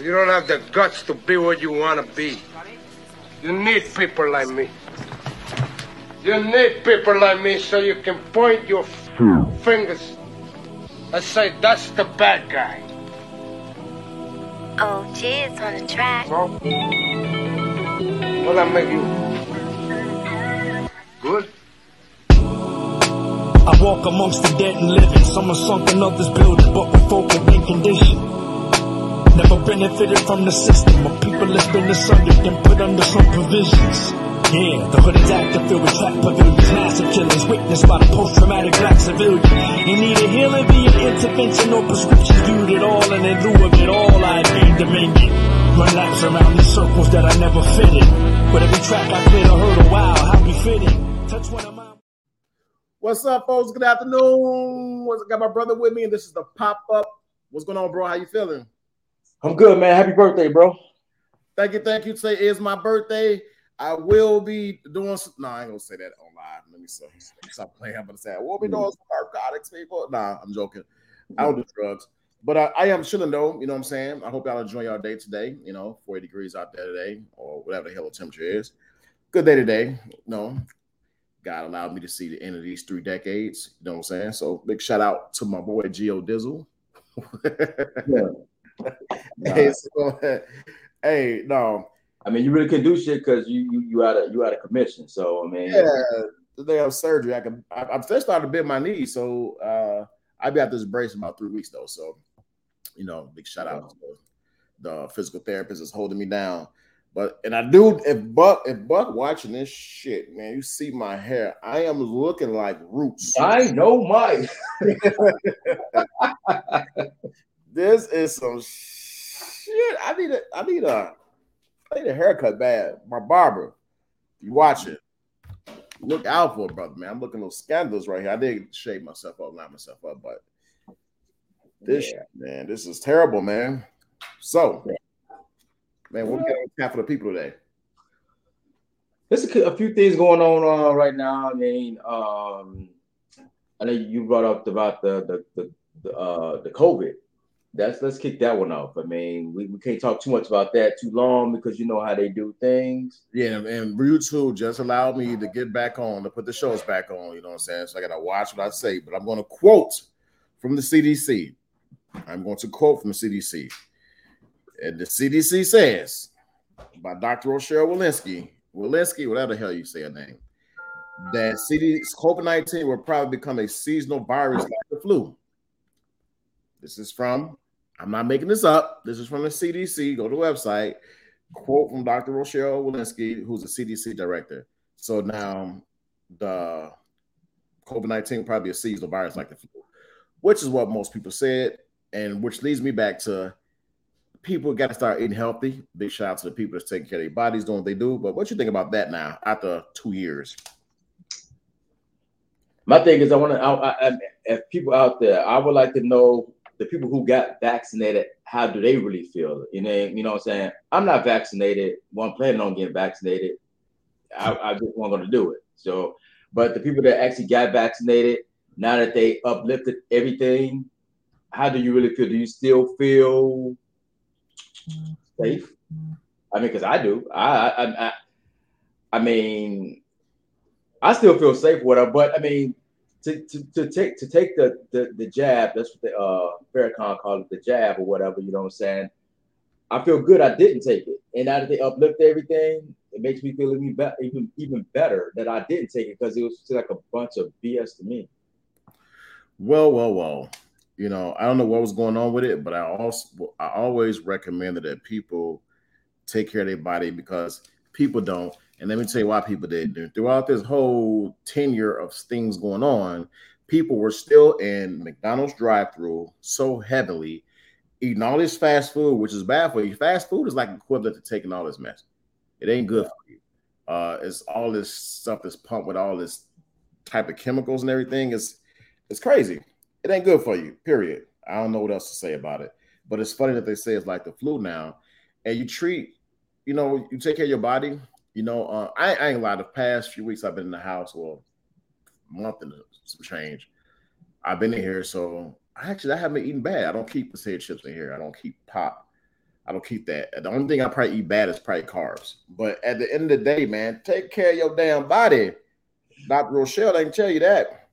You don't have the guts to be what you want to be. You need people like me. You need people like me so you can point your fingers and say, that's the bad guy. Oh, geez, on the track. So, what'll I make you? Good? I walk amongst the dead and living. Some are sunk in others building, but with folk in been conditioned. Never benefited from the system. A people that's been disundered and put under some provisions. Yeah, the hood is active, filled with trap pavilions. Massive killings witnessed by the post-traumatic black civilian. You need a healing via intervention or prescriptions. Viewed it all and in lieu of it all, I gained dominion. Run laps around the circles that I never fitted. But every track I cleared a hurdle, wow, how we fitted. Touch one of my... What's up, folks? Good afternoon. I got my brother with me, and this is the pop-up. What's going on, bro? How you feeling? I'm good, man. Happy birthday, bro. Thank you, thank you. Today is my birthday. I will be doing some... No, I ain't going to say that on live. Let me stop playing. I'm going to say I will be doing some narcotics, people. Nah, I'm joking. I don't do drugs. But I am chilling, though. You know what I'm saying? I hope y'all enjoy your day today. You know, 40 degrees out there today or whatever the hell the temperature is. Good day today. No, God allowed me to see the end of these 3 decades. You know what I'm saying? So big shout out to my boy, Geo Dizzle. Yeah. Hey, so, hey, no. I mean, you really can do shit because you out of commission. So, I mean. Yeah, the day of surgery, I'm still starting to bend my knee. So I'll be at this brace in about 3 weeks, though. So, you know, big shout out to the physical therapist is holding me down. But and I do if Buck watching this shit, man, you see my hair. I am looking like Roots. I know Mike. This is some shit. I need a haircut bad. My barber, you watch it. Look out for it, brother, man. I'm looking at those scandals right here. I did shave myself up, line myself up, but this shit, man, this is terrible, man. So. Yeah. Man, what we got for the people today? There's a few things going on right now. I mean, I know you brought up about the COVID. Let's kick that one off. I mean, we can't talk too much about that too long because you know how they do things. Yeah, and YouTube just allowed me to get back on, to put the shows back on. You know what I'm saying? So I got to watch what I say. But I'm going to quote from the CDC. And the CDC says, by Dr. Rochelle Walensky, whatever the hell you say her name, that COVID-19 will probably become a seasonal virus like the flu. This is from, I'm not making this up. This is from the CDC. Go to the website. Quote from Dr. Rochelle Walensky, who's the CDC director. So now the COVID-19 will probably be a seasonal virus like the flu, which is what most people said, and which leads me back to people got to start eating healthy. Big shout out to the people that's taking care of their bodies, doing what they do. But what you think about that now after 2 years? My thing is, if people out there, I would like to know the people who got vaccinated, how do they really feel? You know what I'm saying? I'm not vaccinated. Well, I'm planning on getting vaccinated. I just wasn't going to do it. So, but the people that actually got vaccinated, now that they uplifted everything, how do you really feel? Do you still feel safe? I mean, because I do. I mean, I still feel safe with her, but I mean, to take the jab, that's what the Farrakhan called it, the jab or whatever. You know what I'm saying? I feel good. I didn't take it, and now that they uplift everything, it makes me feel even better that I didn't take it because it was just like a bunch of BS to me. Well. You know, I don't know what was going on with it, but I always recommended that people take care of their body because people don't. And let me tell you why people didn't. Throughout this whole tenure of things going on, people were still in McDonald's drive-thru so heavily, eating all this fast food, which is bad for you. Fast food is like equivalent to taking all this mess. It ain't good for you. It's all this stuff that's pumped with all this type of chemicals and everything. It's crazy. It ain't good for you, period. I don't know what else to say about it. But it's funny that they say it's like the flu now. And you take care of your body. You know, I ain't lied. The past few weeks I've been in the house, well, month and some change. I've been in here, so I haven't been eating bad. I don't keep potato chips in here. I don't keep pop. I don't keep that. The only thing I probably eat bad is probably carbs. But at the end of the day, man, take care of your damn body. Dr. Rochelle, I can tell you that.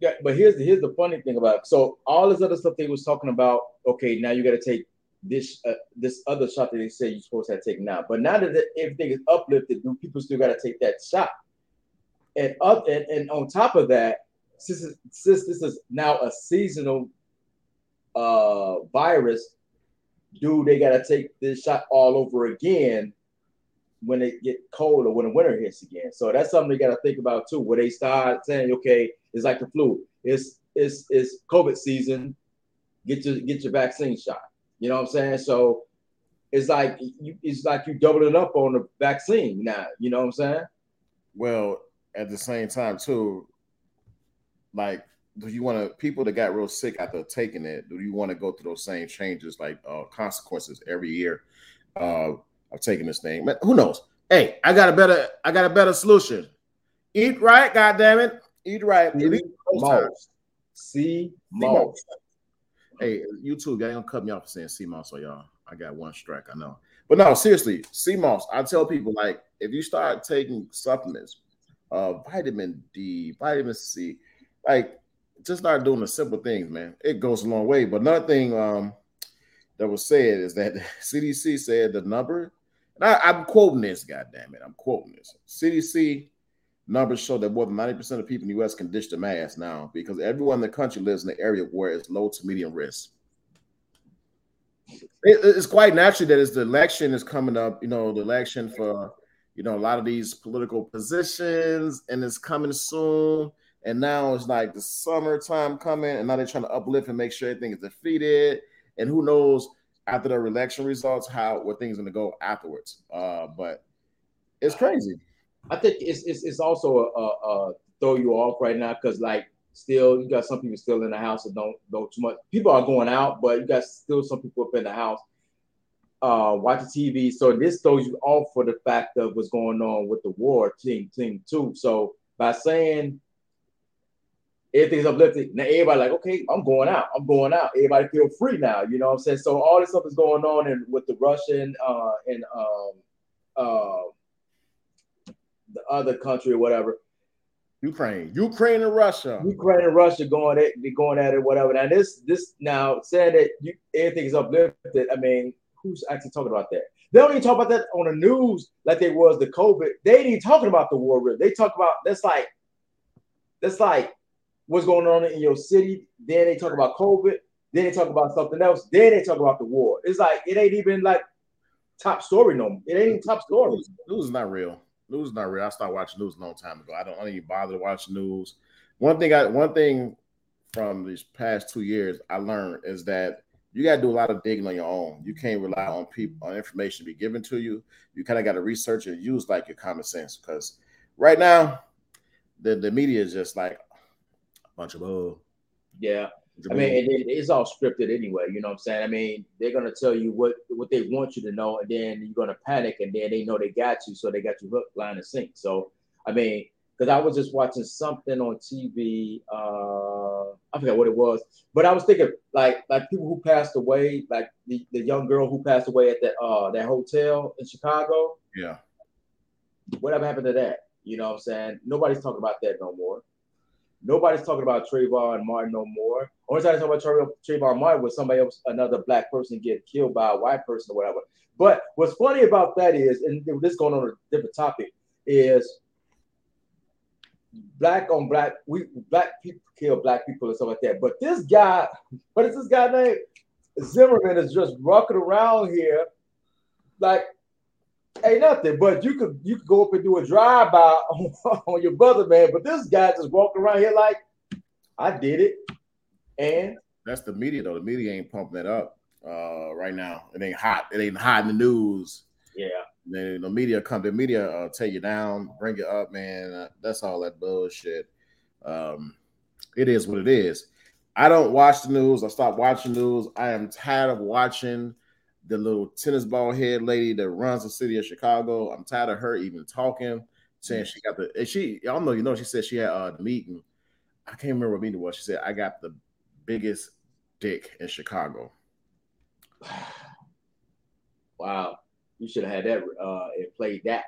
Yeah, but here's the funny thing about it. So all this other stuff they was talking about, okay, now you got to take this this other shot that they said you're supposed to take now. But now that everything is uplifted, do people still got to take that shot? And up and on top of that, since this is now a seasonal virus, do they got to take this shot all over again when it get cold or when the winter hits again? So that's something they got to think about too, where they start saying, okay, it's like the flu. It's COVID season. Get your vaccine shot. You know what I'm saying? So it's like you doubling up on the vaccine now. You know what I'm saying? Well, at the same time too, like, do you want to people that got real sick after taking it? Do you want to go through those same changes, like consequences every year of taking this thing? Man, who knows? Hey, I got a better solution. Eat right, goddammit. Eat right. See moss. Hey, YouTube, y'all don't cut me off for saying sea moss, so y'all. I got one strike, I know. But no, seriously, sea moss. I tell people, like, if you start taking supplements, vitamin D, vitamin C, like, just not doing the simple things, man. It goes a long way. But another thing that was said is that CDC said the number, and I'm quoting this, goddammit. I'm quoting this. CDC numbers show that more than 90% of people in the U.S. can ditch the mask now because everyone in the country lives in an area where it's low to medium risk. It's quite natural that as the election is coming up, you know, the election for, you know, a lot of these political positions, and it's coming soon. And now it's like the summertime coming, and now they're trying to uplift and make sure everything is defeated. And who knows after the election results how where things are going to go afterwards? But it's crazy. I think it's also a throw you off right now because, like, still you got some people still in the house that don't too much. People are going out, but you got still some people up in the house watching TV. So this throws you off for the fact of what's going on with the war thing too. So by saying everything's uplifted. Now everybody like, okay, I'm going out. Everybody feel free now. You know what I'm saying? So all this stuff is going on, and with the Russian and the other country or whatever, Ukraine and Russia, going at it, whatever. Now this now saying that everything's uplifted. I mean, who's actually talking about that? They don't even talk about that on the news like they was the COVID. They ain't even talking about the war. Really. They talk about that's like. What's going on in your city? Then they talk about COVID. Then they talk about something else. Then they talk about the war. It's like it ain't even like top story no more. It ain't even top story. News is not real. I stopped watching news a long time ago. I don't even bother to watch news. One thing from these past 2 years I learned is that you got to do a lot of digging on your own. You can't rely on people on information to be given to you. You kind of got to research and use like your common sense because right now the media is just like bunch of bull. Yeah. I mean, it's all scripted anyway. You know what I'm saying? I mean, they're going to tell you what they want you to know, and then you're going to panic, and then they know they got you, so they got you hook, line, and sink. So, I mean, because I was just watching something on TV. I forgot what it was. But I was thinking, like people who passed away, like the young girl who passed away at that hotel in Chicago. Yeah. Whatever happened to that? You know what I'm saying? Nobody's talking about that no more. Nobody's talking about Trayvon Martin no more. Only time they talk about Trayvon Martin was somebody else, another black person get killed by a white person or whatever. But what's funny about that is, and this is going on a different topic, is black on black, black people kill black people and stuff like that. But this guy, what is this guy named? Zimmerman is just rocking around here like ain't nothing, but you could go up and do a drive-by on your brother, man. But this guy just walking around here like, I did it, and that's the media though. The media ain't pumping that up right now. It ain't hot. It ain't hot in the news. Yeah, the media come. The media tear you down, bring you up, man. That's all that bullshit. It is what it is. I don't watch the news. I stopped watching news. I am tired of watching the little tennis ball head lady that runs the city of Chicago. I'm tired of her even talking, saying she got I don't know, you know, she said she had a meeting. I can't remember what meeting it was. She said, I got the biggest dick in Chicago. wow, you should have had that and played that.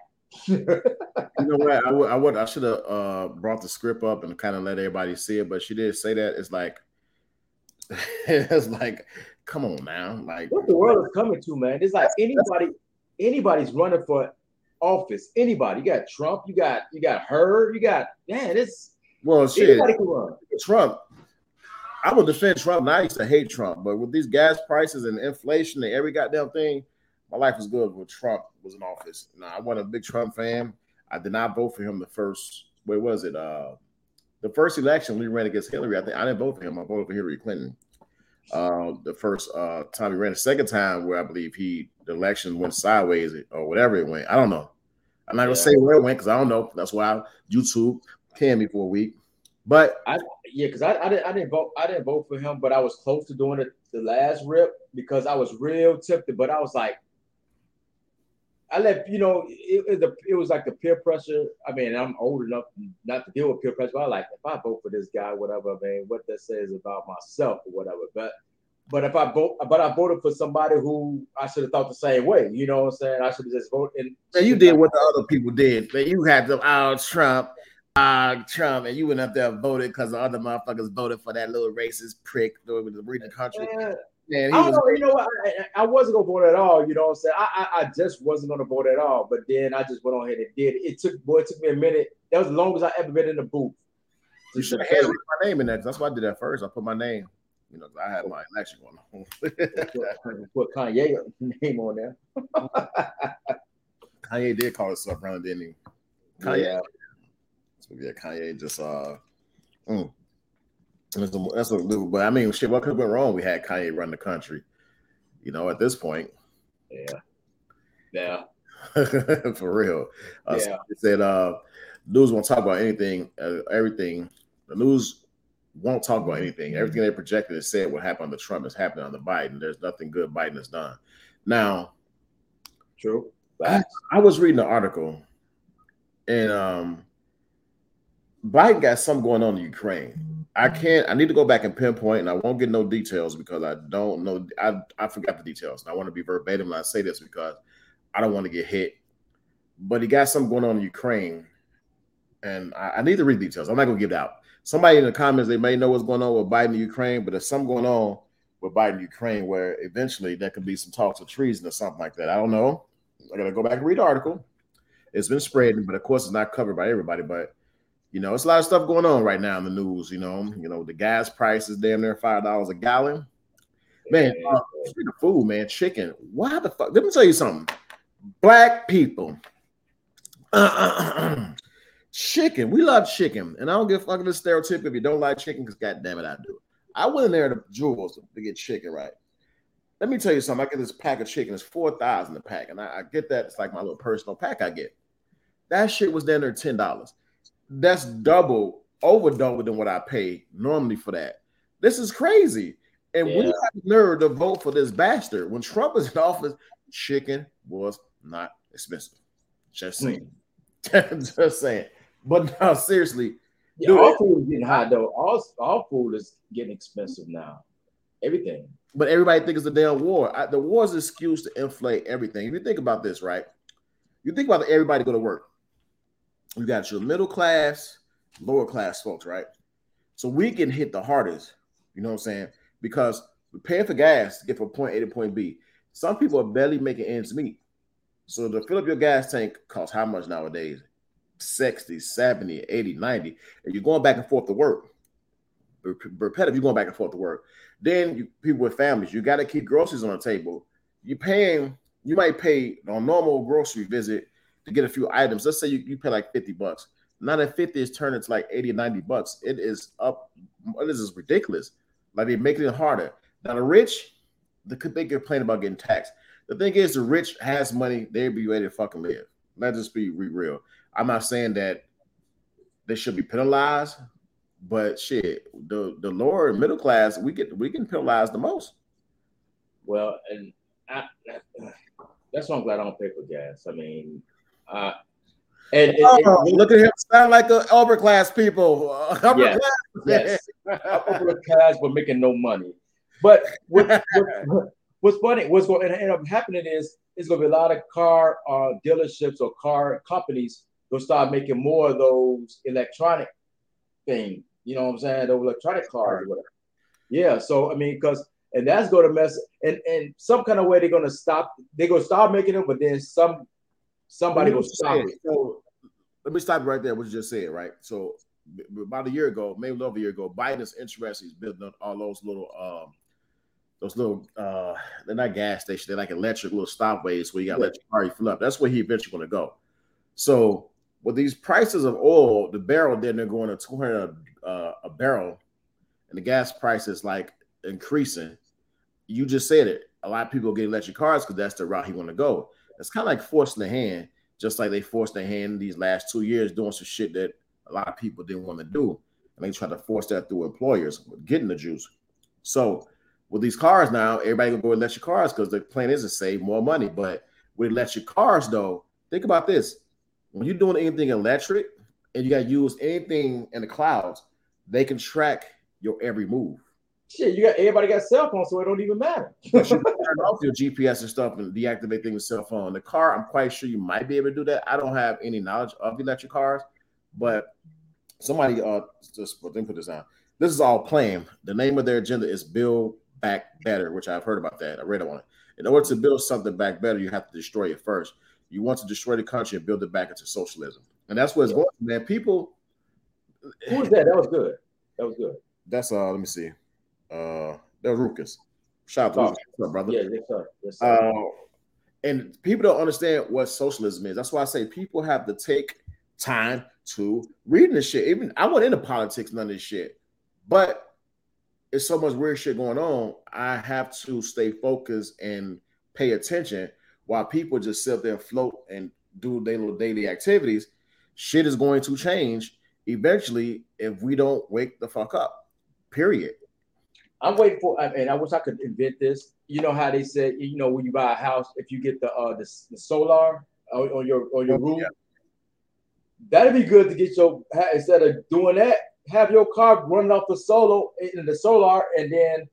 You know what? I should have brought the script up and kind of let everybody see it, but she did say that. It's like, it's like, come on now, like what the world is coming to, man. It's like anybody's running for office. Anybody, you got Trump, you got her, you got anybody can run. Trump. I would defend Trump, and I used to hate Trump, but with these gas prices and inflation and every goddamn thing, my life was good when Trump was in office. Now, I wasn't a big Trump fan. I did not vote for him the first election we ran against Hillary. I think I didn't vote for him. I voted for Hillary Clinton. The first time he ran, the second time where I believe the election went sideways or whatever it went. I don't know. I'm not going to say where it went because I don't know. That's why YouTube canned me for a week. But I didn't vote for him, but I was close to doing it the last rip because I was real tempted. But I was like, it was like the peer pressure. I mean, I'm old enough not to deal with peer pressure. But I like, if I vote for this guy, whatever, man, what that says about myself or whatever. But if I vote, but I voted for somebody who I should have thought the same way. You know what I'm saying? I should have just voted. And you did what the other people did. Man, you had them all Trump. Trump, and you went up there and voted because the other motherfuckers voted for that little racist prick with the reading country. Man, I wasn't gonna vote at all. You know what I'm saying? I just wasn't gonna vote at all. But then I just went on ahead and did it. It took me a minute. That was the longest I ever been in the booth. You should have had my name in that. That's why I did that first. I put my name. You know, I had my election going on. Put Kanye's name on there. Kanye did call himself around, didn't he? Kanye. Yeah. Yeah, Kanye just that's a little, but I mean, shit, what could have went wrong? We had Kanye run the country, you know, at this point. Yeah, for real. Yeah. They said news won't talk about anything, everything. The news won't talk about anything. Everything they projected and said what happened under Trump is happening under Biden. There's nothing good Biden has done. Now, true. I was reading an article and Biden got something going on in Ukraine. I need to go back and pinpoint, and I won't get no details because I don't know. I forgot the details. And I want to be verbatim when I say this because I don't want to get hit. But he got something going on in Ukraine, and I need to read details. I'm not going to give it out. Somebody in the comments, they may know what's going on with Biden and Ukraine, but there's something going on with Biden and Ukraine where eventually there could be some talks of treason or something like that. I don't know. I got to go back and read the article. It's been spreading, but of course it's not covered by everybody, but you know, it's a lot of stuff going on right now in the news. You know, the gas price is damn near $5 a gallon. Man, speaking of food, man, chicken. Why the fuck? Let me tell you something. Black people, chicken. We love chicken, and I don't give a fuck this stereotype. If you don't like chicken, because goddamn it, I do. I went in there to Jewel's to get chicken, right? Let me tell you something. I get this pack of chicken. It's 4,000 a pack, and I get that. It's like my little personal pack I get. That shit was down there $10. That's over double than what I pay normally for that. This is crazy. And we have nerve to vote for this bastard. When Trump was in office, chicken was not expensive. Just saying. Just saying. But no, seriously. Yeah, dude, all food is getting high, though. All food is getting expensive now. Everything. But everybody thinks it's a damn war. The war is an excuse to inflate everything. If you think about this, right? You think about everybody go to work. You got your middle class, lower class folks, right? So we can hit the hardest, you know what I'm saying? Because we're paying for gas to get from point A to point B. Some people are barely making ends meet. So to fill up your gas tank costs how much nowadays? 60, 70, 80, 90. And you're going back and forth to work. Repetitive, you're going back and forth to work. Then people with families, you got to keep groceries on the table. You might pay on normal grocery visit to get a few items. Let's say you pay like $50. Now that 50 is turned into like 80 or $90. It is up. This is ridiculous. Like they're making it harder. Now the rich, they complain about getting taxed. The thing is, the rich has money. They'd be ready to fucking live. Let's just be real. I'm not saying that they should be penalized, but shit, the lower and middle class, we get penalized the most. Well, and that's why I'm glad I don't pay for gas. I mean. Look at him sound like an upper-class people. Upper-class, but making no money. But what's funny, what's going to end up happening is it's going to be a lot of car dealerships or car companies going to start making more of those electronic things. You know what I'm saying? Those electronic cars or whatever. Yeah. So, I mean, because, and that's going to mess, and some kind of way they're going to stop, they're going to stop making them, but then somebody will stop it. So, let me stop right there, what you just said, right? So, about a year ago, maybe a little over a year ago, Biden's interest is building all those little they're not gas stations, they're like electric little stopways where you got electric car, you fill up. That's where he eventually want to go. So with these prices of oil, the barrel, then they're going to $200 a barrel, and the gas price is like increasing. You just said it. A lot of people get electric cars because that's the route he want to go. It's kind of like forcing the hand, just like they forced their hand these last 2 years doing some shit that a lot of people didn't want to do, and they tried to force that through employers getting the juice. So with these cars now, everybody gonna go with electric cars because the plan is to save more money. But with electric cars, though, think about this: when you're doing anything electric and you gotta use anything in the clouds, they can track your every move. Shit, you got everybody got cell phones, so it don't even matter. You turn off your GPS and stuff and deactivate things with cell phone. The car, I'm quite sure you might be able to do that. I don't have any knowledge of electric cars. But somebody just put this on. This is all plan. The name of their agenda is Build Back Better, which I've heard about that. I read on it. In order to build something back better, you have to destroy it first. You want to destroy the country and build it back into socialism. And that's what it's going to, man. People. Who was that? That was good. That's let me see. That was Rukas. Shout out to Rukas, brother. Yeah, yes, sir. And people don't understand what socialism is. That's why I say people have to take time to reading this shit. Even I wasn't into politics, none of this shit, but it's so much weird shit going on. I have to stay focused and pay attention while people just sit there and float and do their little daily activities. Shit is going to change eventually if we don't wake the fuck up, period. I'm waiting for, and I wish I could invent this. You know how they said, you know, when you buy a house, if you get the solar on your roof. Yeah. That'd be good to get your, instead of doing that, have your car running off the solar, and then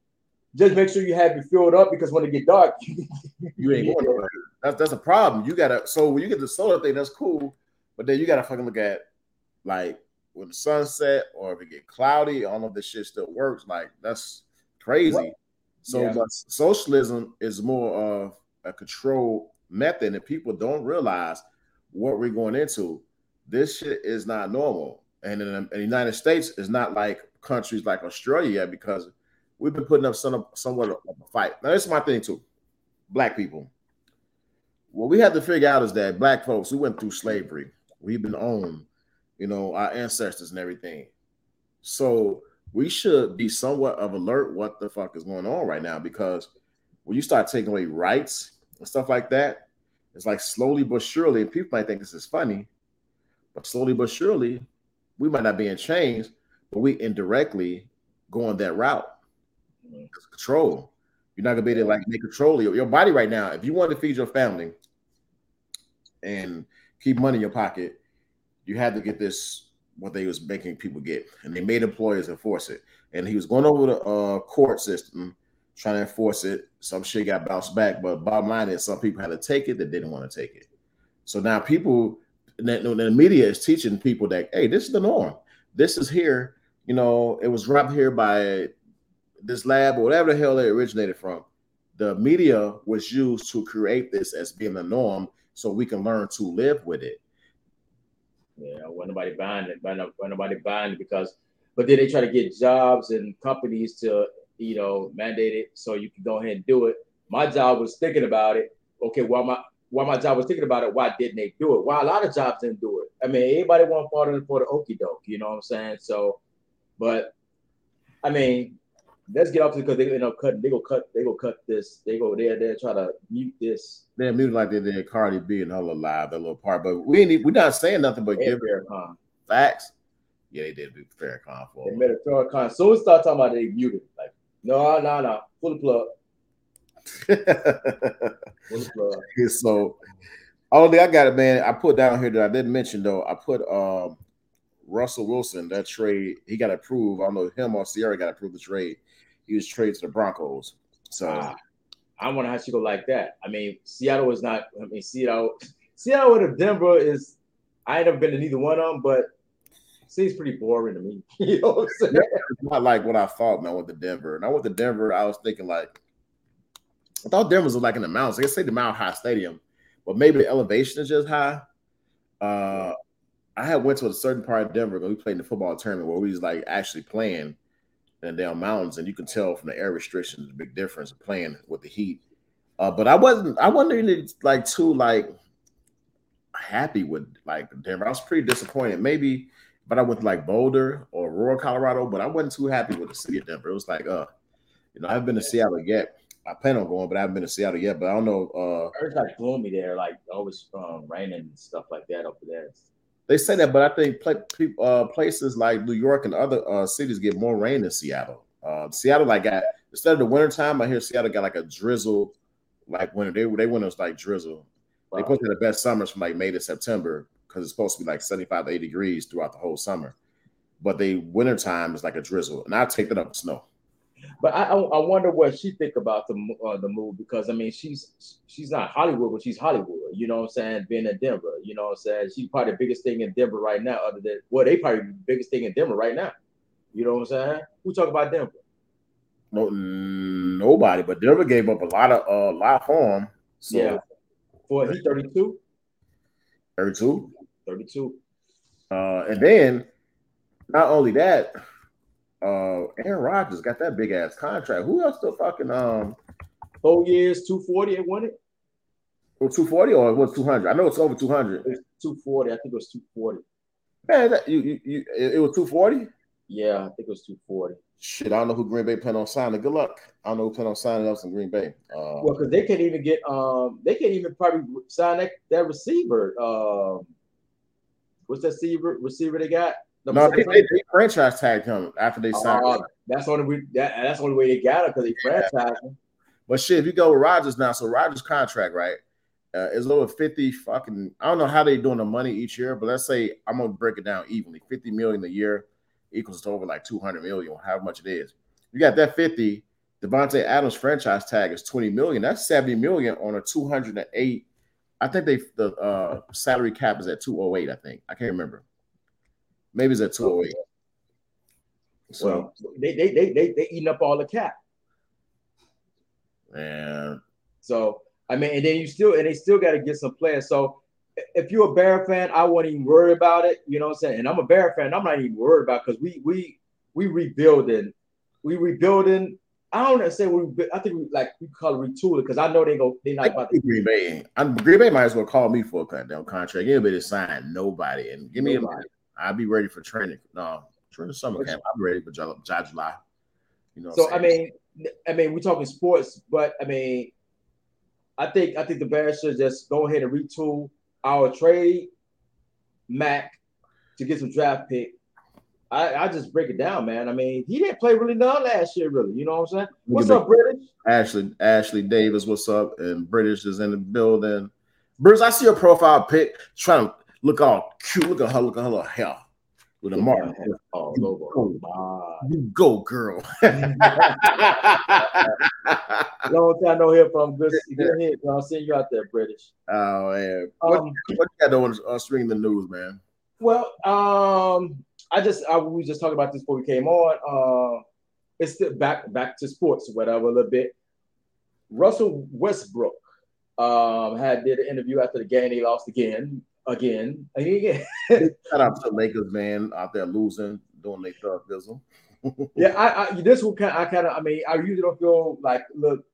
just make sure you have it filled up, because when it get dark, you ain't going nowhere. That's a problem. You gotta, so when you get the solar thing, that's cool, but then you gotta fucking look at like when the sunset or if it get cloudy, all of this shit still works. Like that's crazy. Right. So yeah. Socialism is more of a controlled method, and people don't realize what we're going into. This shit is not normal. And in the United States, it's not like countries like Australia yet, because we've been putting up somewhat of a fight. Now, this is my thing, too. Black people. What we have to figure out is that black folks, we went through slavery. We've been owned, you know, our ancestors and everything. So we should be somewhat of alert what the fuck is going on right now, because when you start taking away rights and stuff like that, it's like slowly but surely, and people might think this is funny, but slowly but surely, we might not be in chains, but we indirectly going that route. It's control. You're not going to be there like they control your body right now. If you want to feed your family and keep money in your pocket, you had to get this, what they was making people get. And they made employers enforce it. And he was going over the court system trying to enforce it. Some shit got bounced back. But bottom line is some people had to take it that didn't want to take it. So now people... The media is teaching people that, hey, this is the norm. This is here. You know, it was right here by this lab or whatever the hell it originated from. The media was used to create this as being the norm so we can learn to live with it. Yeah, wasn't nobody buying it but then they try to get jobs and companies to, you know, mandate it so you can go ahead and do it. My job was thinking about it. Okay, why didn't they do it? Why a lot of jobs didn't do it? I mean, everybody want part of it for the okie doke, you know what I'm saying? So, but I mean, let's get off to, because they go cut this, try to mute this. They're muting like they did Cardi B and her little live, that little part, but we're not saying nothing but give Farrakhan facts. Yeah, they did do Farrakhan for it. They made a Farrakhan. So we start talking about they muted. Like, no, pull the plug. So only I got it, man. I put down here that I didn't mention though. I put Russell Wilson, that trade he got approved. I don't know him or Sierra got approved the trade. He was traded to the Broncos. So I want to have to go like that. I mean, Seattle is not. I mean, Seattle or Denver is. I ain't never been to neither one of them, but it's pretty boring to me. You know what I'm saying? It's not like what I thought when I went to Denver. And I went to Denver, I was thinking like, I thought Denver was like in the mountains. Like I say the Mile High Stadium, but maybe the elevation is just high. I had went to a certain part of Denver, but we played in the football tournament where we was like actually playing in the damn mountains, and you can tell from the air restrictions the big difference of playing with the heat. But I wasn't really like too like happy with like Denver. I was pretty disappointed. Maybe, but I went to like Boulder or rural Colorado, but I wasn't too happy with the city of Denver. It was like, you know, I haven't been to Seattle yet. I plan on going, but I haven't been to Seattle yet. But I don't know. It's like gloomy there, like always raining and stuff like that over there. They say that, but I think places like New York and other cities get more rain than Seattle. Seattle, like, instead of the wintertime, I hear Seattle got like a drizzle, like winter. They winter was like drizzle. Wow. They put in the best summers from like May to September because it's supposed to be like 75 to 80 degrees throughout the whole summer. But the wintertime is like a drizzle, and I take that up with snow. But I wonder what she think about the move, because I mean she's not Hollywood, but she's Hollywood. You know what I'm saying? Being in Denver, you know what I'm saying? She's probably the biggest thing in Denver right now. They probably the biggest thing in Denver right now. You know what I'm saying? Who talk about Denver? No, nobody. But Denver gave up a lot for him. So. Yeah. For he's 32. 32. 32. And then not only that. Aaron Rodgers got that big ass contract. Who else the fucking 4 years, 240? It won it. Well, 240 or it was 200. I know it's over 200. It's 240. I think it was 240. Man, it was 240. Yeah, I think it was 240. Shit, I don't know who Green Bay plan on signing. Good luck. I don't know who plan on signing else in Green Bay. Well, because they can't even get they can't even probably sign that receiver. What's that receiver they got? No, they franchise tagged him after they signed him. That's the only way they got him, because they franchised him. But shit, if you go with Rodgers now, so Rodgers' contract, right, is over 50 fucking – I don't know how they doing the money each year, but let's say I'm going to break it down evenly. 50 million a year equals to over like 200 million, how much it is. You got that 50. Devontae Adams' franchise tag is 20 million. That's 70 million on a 208. I think the salary cap is at 208, I think. I can't remember. Maybe it's at 208. So well, they eating up all the cap. Man. So I mean, and then they still got to get some players. So if you're a Bear fan, I wouldn't even worry about it. You know what I'm saying? And I'm a Bear fan. I'm not even worried about it, because we rebuilding. We rebuilding. I don't want to say I think we call it retooling, because I know they're not about to Green Bay. Green Bay might as well call me for a goddamn contract. Give me to sign nobody and give me a. I'll be ready for training. No, training summer camp. I'll be ready for July. You know. So I mean, we're talking sports, but I mean, I think the Bears should just go ahead and retool our trade Mac to get some draft pick. I just break it down, man. I mean, he didn't play really none last year, really. You know what I'm saying? What's up, British? Ashley Davis, what's up? And British is in the building. Bruce, I see your profile pic trying to. Look all cute. Look at her little hair with a Martin. Oh, you go, girl. Long time no hear from. Good hit, man. I'll see you out there, British. Oh man, what you got on string the news, man? Well, we were just talking about this before we came on. It's still back to sports, whatever, a little bit. Russell Westbrook did an interview after the game. They lost again. Shout out to Lakers, man, out there losing, doing their third bizzle. Yeah, I usually don't feel like look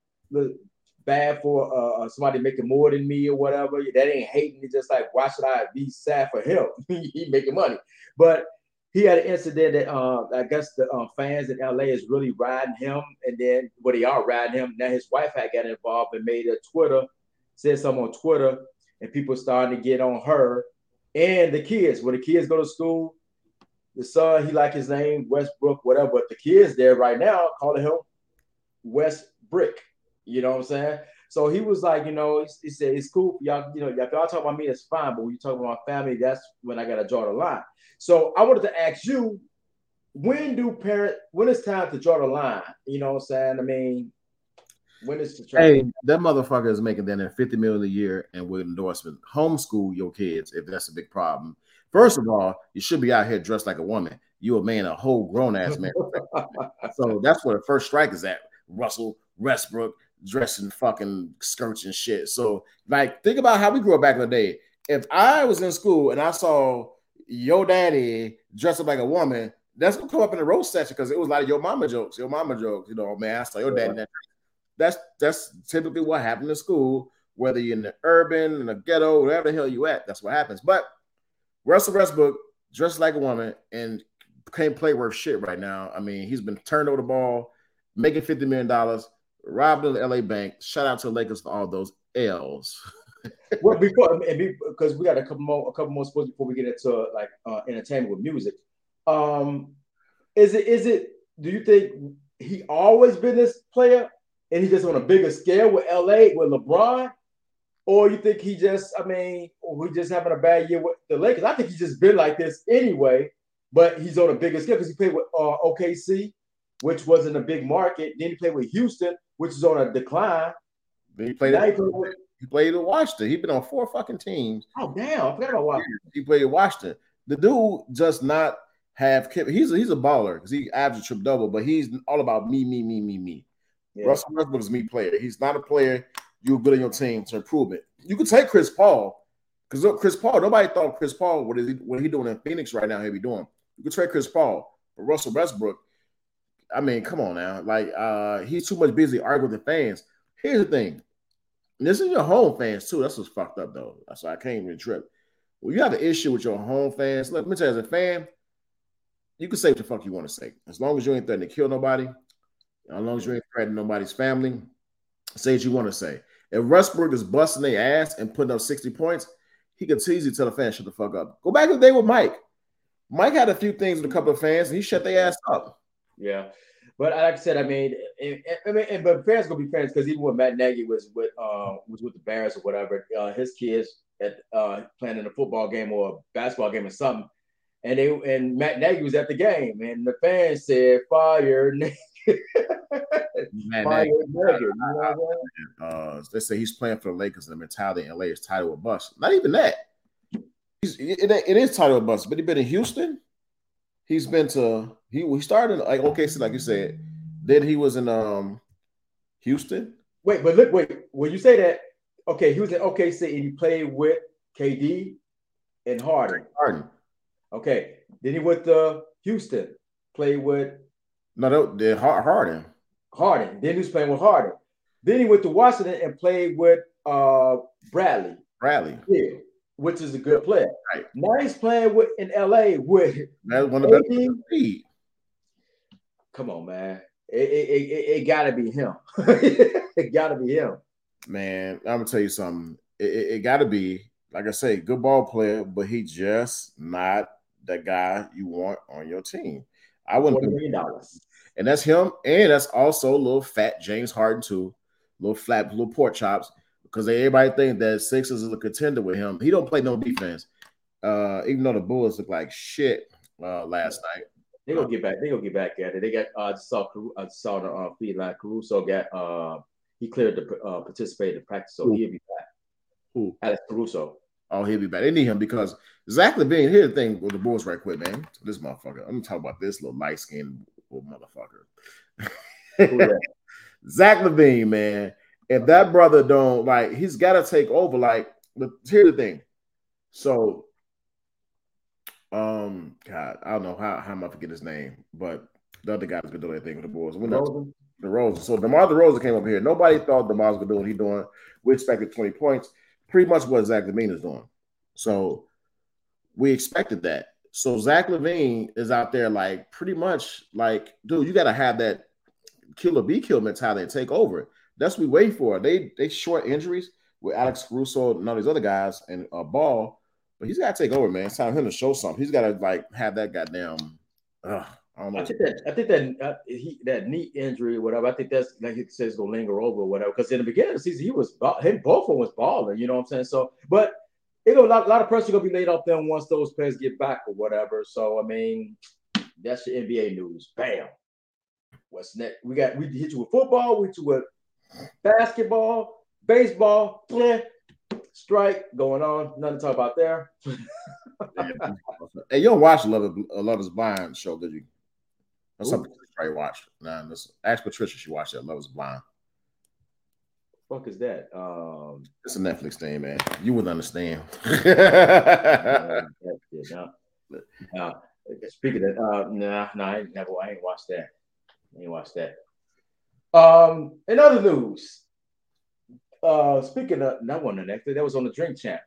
bad for somebody making more than me or whatever. That ain't hating. It's just like, why should I be sad for him? He making money. But he had an incident that I guess the fans in LA is really riding him, and then they are riding him. Now his wife had got involved and said something on Twitter. And people starting to get on her and the kids. When the kids go to school, the son, he like his name, Westbrook, whatever. But the kids there right now calling him Westbrick. You know what I'm saying? So he was like, you know, he said, it's cool. Y'all, you know, if y'all talk about me, it's fine. But when you talk about my family, that's when I got to draw the line. So I wanted to ask you, when it's time to draw the line? You know what I'm saying? I mean, When is the trade? Hey, that motherfucker is making that at $50 million a year and with endorsement. Homeschool your kids if that's a big problem. First of all, you should be out here dressed like a woman. You a man, a whole grown ass man. So that's where the first strike is at. Russell Westbrook dressing fucking skirts and shit. So like, think about how we grew up back in the day. If I was in school and I saw your daddy dressed up like a woman, that's gonna come up in the roast section because it was a lot of your mama jokes. You know, man, I saw your daddy. That's typically what happened in school, whether you're in the urban, in the ghetto, wherever the hell you at, that's what happens. But Russell Westbrook dressed like a woman and can't play worth shit right now. I mean, he's been turned over the ball, making $50 million, robbed in the LA bank. Shout out to the Lakers for all those L's. Well, because we got a couple more sports before we get into like entertainment with music. Is it? Do you think he always been this player, and he just on a bigger scale with LA with LeBron, or you think he just having a bad year with the Lakers? I think he's just been like this anyway, but he's on a bigger scale because he played with OKC, which wasn't a big market. Then he played with Houston, which is on a decline. He played at Washington. He's been on 4 fucking teams. Oh, damn. I forgot about Washington. He played at Washington. The dude does not have – he's a baller because he averages a triple-double, but he's all about me. Yeah. Russell Westbrook is a me player. He's not a player you're good on your team to improve it. You could take Chris Paul because nobody thought Chris Paul, what he doing in Phoenix right now, he'll be doing. You could trade Chris Paul, but Russell Westbrook, I mean, come on now. Like, he's too much busy arguing with the fans. Here's the thing. This is your home fans, too. That's what's fucked up, though. So I can't even trip. Well, you have an issue with your home fans. Let me tell you, as a fan, you can say what the fuck you want to say. As long as you ain't threatening to kill nobody, as long as you ain't threatening nobody's family, say what you want to say. If Westbrook is busting their ass and putting up 60 points, he can easily tell the fans, shut the fuck up. Go back to the day with Mike. Mike had a few things with a couple of fans, and he shut their ass up. Yeah. But like I said, but fans gonna be fans because even when Matt Nagy was with the Bears or whatever, his kids at playing in a football game or a basketball game or something, and Matt Nagy was at the game, and the fans said, "Fire Nagy." Fire Nagy. They say he's playing for the Lakers, and the mentality in LA is title or bust. Not even that. It is title or bust, but he's been in Houston. He's been to he started like OKC, so like you said. Then he was in Houston. Wait. When you say that, okay, he was in OKC and he played with KD and Harden. Okay. Then he went to Houston, played with Harden. Then he was playing with Harden. Then he went to Washington and played with Bradley. Yeah. Which is a good player. Right. Now he's playing in LA with. That's one of the best. Come on, man! It gotta be him. It gotta be him. Man, I'm gonna tell you something. It gotta be, like I say, good ball player, but he just not the guy you want on your team. I wouldn't. $1 million, and that's him, and that's also little fat James Harden too. Little flat, little pork chops. Because everybody think that Sixers is a contender with him. He don't play no defense. Even though the Bulls look like shit last night. They gonna get back. They gonna get back at it. They got. I saw the feed line. Caruso got. He cleared to participate in practice, so he'll be back. Who? Alex Caruso. Oh, he'll be back. They need him because Zach LaVine. Here's the thing with the Bulls, right quick, man. This motherfucker. I'm talking about this little light skinned motherfucker. Who that? Zach LaVine, man. If that brother don't, like, he's got to take over. Like, here's the thing. So, God, I don't know how I'm going to forget his name, but the other guy was going to do anything with the Bulls. DeRozan. So, DeMar DeRozan came up here. Nobody thought DeMar was going to do what he's doing. We expected 20 points. Pretty much what Zach LaVine is doing. So, we expected that. So, Zach LaVine is out there, like, pretty much, like, dude, you got to have that kill or be killed mentality and take over it. That's what we wait for. They short injuries with Alex Caruso and all these other guys and a Ball, but he's got to take over, man. It's time for him to show something. He's got to like have that goddamn. I don't know. I think that knee injury, or whatever. I think that's like he says gonna linger over, or whatever. Because in the beginning of the season, both of them was balling. You know what I'm saying? So, but a lot of pressure gonna be laid off them once those players get back or whatever. So, I mean, that's your NBA news. Bam. What's next? We hit you with football. We hit you with Basketball, baseball, bleh, strike going on. Nothing to talk about there. Hey, you don't watch Love is Blind show, did you? That's something Trey watched. Nah, ask Patricia. She watched that. Love is Blind. Fuck is that? It's a Netflix thing, man. You wouldn't understand. Speaking of that, I ain't watched that. In other news, speaking of that one, the next day that was on the Drink Champ.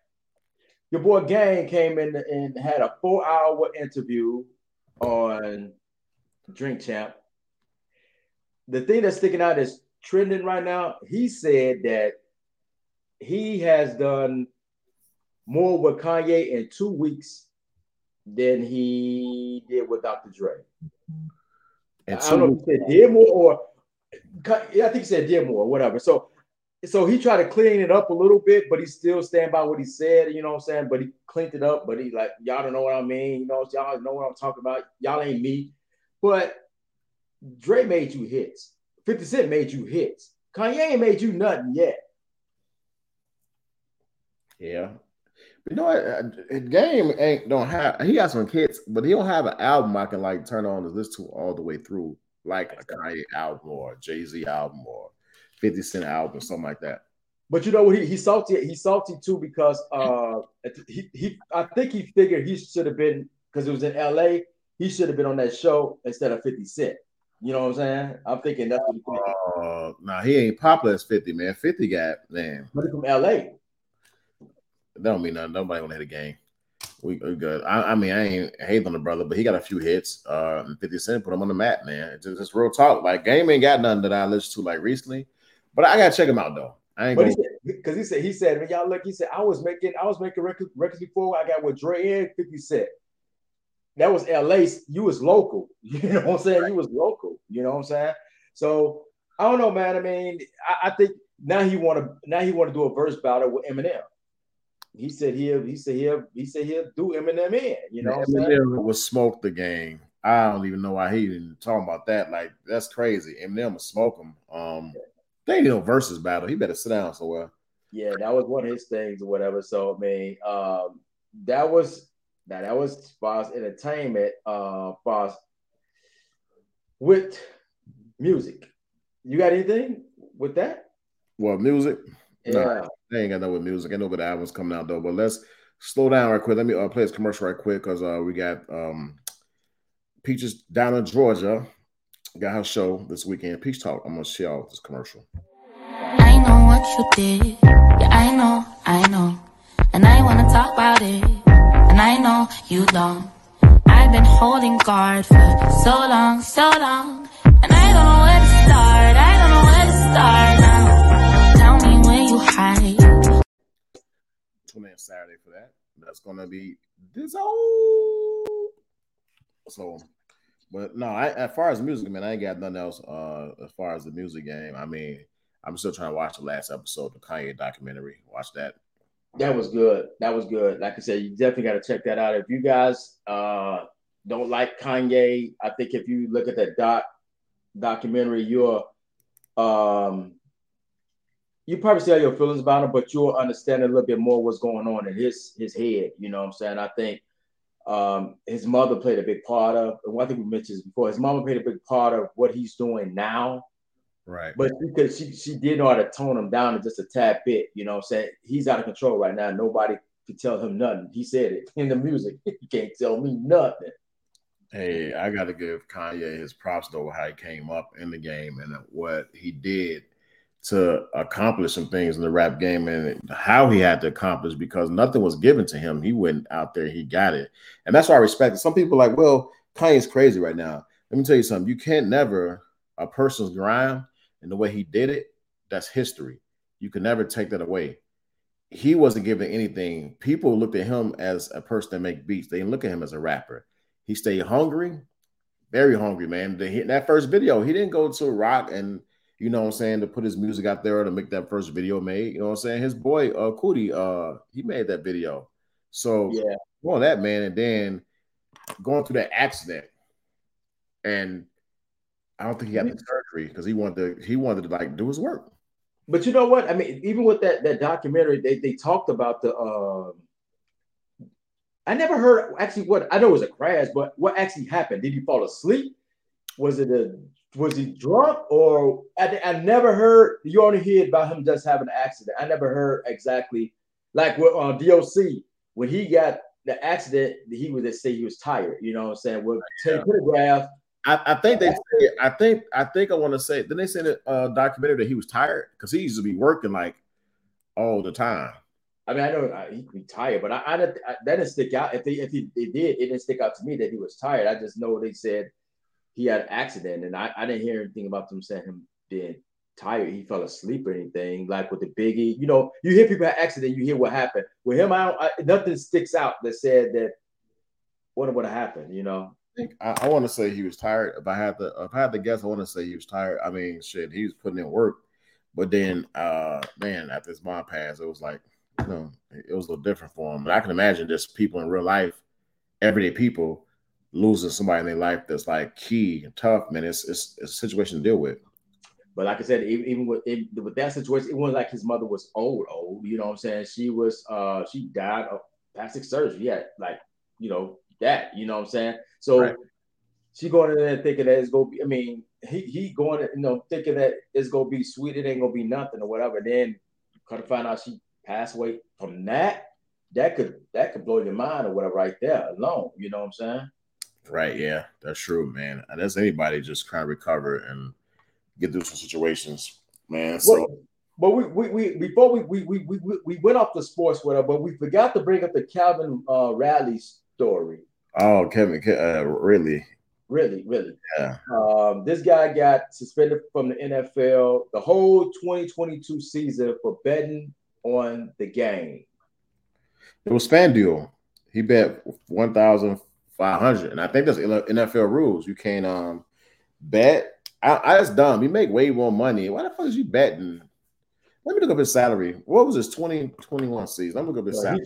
Your boy Gang came in and had a 4-hour interview on Drink Champ. The thing that's sticking out is trending right now. He said that he has done more with Kanye in 2 weeks than he did with Dr. Dre. I don't know if he said did more or I think he said did more or whatever. So he tried to clean it up a little bit, but he still stand by what he said, you know what I'm saying? But he cleaned it up, but he like, y'all don't know what I mean. You know, y'all know what I'm talking about. Y'all ain't me. But Dre made you hits. 50 Cent made you hits. Kanye ain't made you nothing yet. Yeah. You know what? Game he got some hits, but he don't have an album I can like turn on and listen to all the way through, like a Kanye album or a Jay-Z album or 50 Cent album, something like that. But you know what? He's salty. He's salty too because I think he figured he should have been, because it was in LA, he should have been on that show instead of 50 Cent. You know what I'm saying? I'm thinking that's what he thinking. He ain't popular as 50, man. 50 got, man. But he's from LA. That don't mean nothing. Nobody gonna hit a game. We good. I ain't hating on the brother, but he got a few hits. 50 Cent put him on the map, man. It's just real talk. Like, Game ain't got nothing that I listened to like recently. But I gotta check him out though. Because he said, when y'all look, he said I was making records before I got with Dre and 50 Cent. That was LA. You was local. You know what I'm saying? Right. You was local. You know what I'm saying? So I don't know, man. I mean, I think now he wanna do a verse battle with Eminem. He said he'll do Eminem in. You know, Eminem will smoke the Game. I don't even know why he didn't talk about that. Like, that's crazy. Eminem will smoke him. They ain't no versus battle. He better sit down somewhere. Yeah, that was one of his things or whatever. So I mean, that was as far as entertainment, far as with music. You got anything with that? Well, music. Yeah. No, I ain't got nothing with music. I know, but the album's coming out though. But let's slow down right quick. Let me play this commercial right quick because we got Peaches down in Georgia. Got her show this weekend. Peach Talk. I'm gonna share out this commercial. I know what you did. Yeah, I know. And I wanna talk about it. And I know you long. I've been holding guard for so long. And I don't know where to start. Now. Tell me where you hide. Tune in Saturday for that. That's gonna be this old. So. But no, as far as music, man, I ain't got nothing else. As far as the music game, I mean, I'm still trying to watch the last episode of the Kanye documentary. Watch that. That was good. Like I said, you definitely got to check that out. If you guys don't like Kanye, I think if you look at that documentary, you probably still have your feelings about him, but you'll understand a little bit more what's going on in his head. You know what I'm saying? I think. His mother played a big part of, and one thing we mentioned this before, his mama played a big part of what he's doing now. Right. But because she did know how to tone him down just a tad bit, you know what I'm saying? He's out of control right now. Nobody could tell him nothing. He said it in the music. You can't tell me nothing. Hey, I got to give Kanye his props though, how he came up in the game and what he did to accomplish some things in the rap game and how he had to accomplish, because nothing was given to him. He went out there, he got it. And that's why I respect it. Some people are like, well, Kanye's crazy right now. Let me tell you something. You can't never, a person's grind and the way he did it, that's history. You can never take that away. He wasn't given anything. People looked at him as a person that make beats. They didn't look at him as a rapper. He stayed hungry, very hungry, man. In that first video, he didn't go to rock and, you know what I'm saying, to put his music out there, to make that first video made. You know what I'm saying? His boy, Kuti, he made that video. So, yeah, well, that, man. And then going through that accident. And I don't think he got the surgery because he wanted to like do his work. But you know what? I mean, even with that documentary, they talked about the I never heard actually what I know it was a crash, but what actually happened? Did he fall asleep? Was he drunk? Or I never heard. You only hear about him just having an accident. I never heard exactly like what on DOC when he got the accident. He would just say he was tired. You know what I'm saying? Well, take a I think they said, I think I want to say, then they said in a documentary that he was tired because he used to be working like all the time. I mean, I know he could be tired, but I that didn't stick out. If it did, it didn't stick out to me that he was tired. I just know they said he had an accident, and I didn't hear anything about them saying him being tired. He fell asleep or anything, like with the Biggie. You know, you hear people have accident, you hear what happened. With him, nothing sticks out that said that what would have happened, you know? I want to say he was tired. If I had to guess, I want to say he was tired. I mean, shit, he was putting in work, but then, man, after his mom passed, it was like, you know, it was a little different for him. And I can imagine just people in real life, everyday people, losing somebody in their life that's like key and tough. Man, it's a situation to deal with. But like I said, even with that situation, it wasn't like his mother was old. You know what I'm saying? She was, she died of plastic surgery. Yeah, like, you know. That, you know what I'm saying? So right. She going in there thinking that it's gonna be, I mean, he going, you know, thinking that it's gonna be sweet, it ain't gonna be nothing or whatever. Then come to find out she passed away from that. That could blow your mind or whatever right there alone, you know what I'm saying? Right, yeah, that's true, man. And that's anybody just trying to recover and get through some situations, man. So but we before we went off the sports whatever, but we forgot to bring up the Calvin Riley's story. Oh, Kevin, really? Yeah. This guy got suspended from the NFL the whole 2022 season for betting on the game. It was FanDuel. He bet 1,500, and I think that's NFL rules. You can't bet. I that's dumb. You make way more money. Why the fuck is you betting? Let me look up his salary. What was his 2021 season? Let me look up his salary.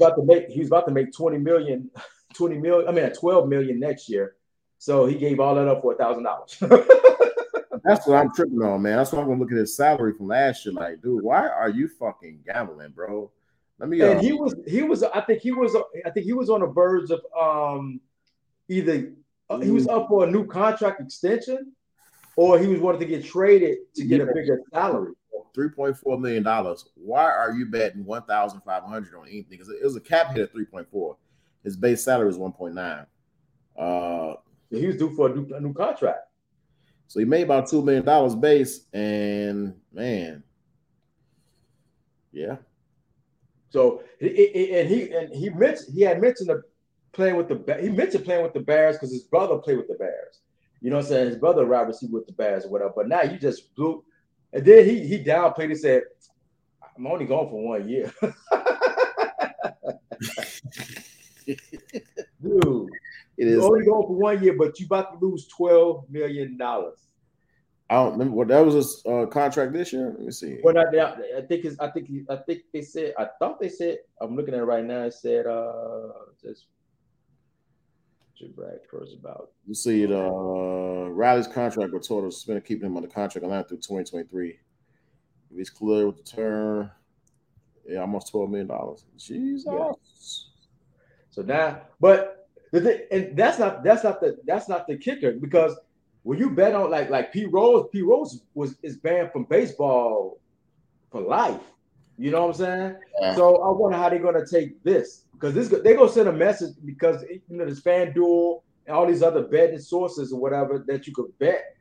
He's about to make $20 million. $12 million next year. So he gave all that up for $1,000. That's what I'm tripping on, man. That's why I'm gonna look at his salary from last year. Like, dude, why are you fucking gambling, bro? Let me. And I think he was on the verge of either he was up for a new contract extension, or he was wanting to get traded to get a bigger salary. $3.4 million. Why are you betting 1,500 on anything? Because it was a cap hit at 3.4. His base salary is 1.9. He was due for a new contract, so he made about $2 million base. And man, yeah. So he mentioned playing with the Bears because his brother played with the Bears. You know what I'm saying? His brother Robert received with the Bears or whatever. But now you just blew. And then he downplayed and said, "I'm only going for 1 year." Dude, you only go for 1 year, but you about to lose $12 million. I don't remember what that was his contract this year. Let me see. Well, I thought they said. I'm looking at it right now. It said just brag first about. You see it. Riley's contract with total suspended, keeping him on the contract online through 2023. If he's clear with the term, yeah, almost $12 million. Jesus. Yeah. So now, but and that's not the kicker, because when you bet on like P. Rose is banned from baseball for life. You know what I'm saying? Yeah. So I wonder how they're gonna take this, because they're gonna send a message, because you know this FanDuel and all these other betting sources or whatever that you could bet.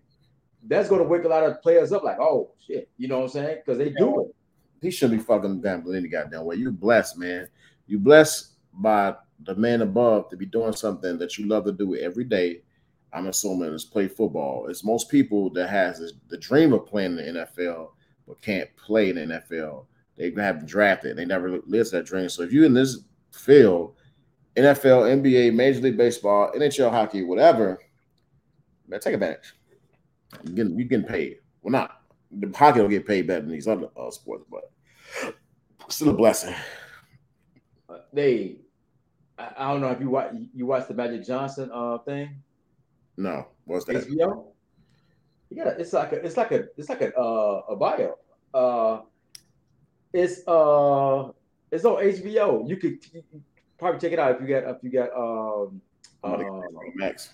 That's gonna wake a lot of players up, like, oh shit, you know what I'm saying? Because they do it. He should be fucking gambling any goddamn way. You blessed, man. You blessed by the man above to be doing something that you love to do every day. I'm assuming is play football. It's most people that has the dream of playing in the NFL but can't play in the NFL. They haven't drafted. They never lived that dream. So if you're in this field, NFL, NBA, Major League Baseball, NHL hockey, whatever, man, take advantage. You're getting paid. Well, not. The hockey will get paid better than these other sports, but still a blessing. I don't know if you watch the Magic Johnson thing. No, what's that? HBO. Yeah, it's like a bio. It's on HBO. You could probably check it out if you got Max.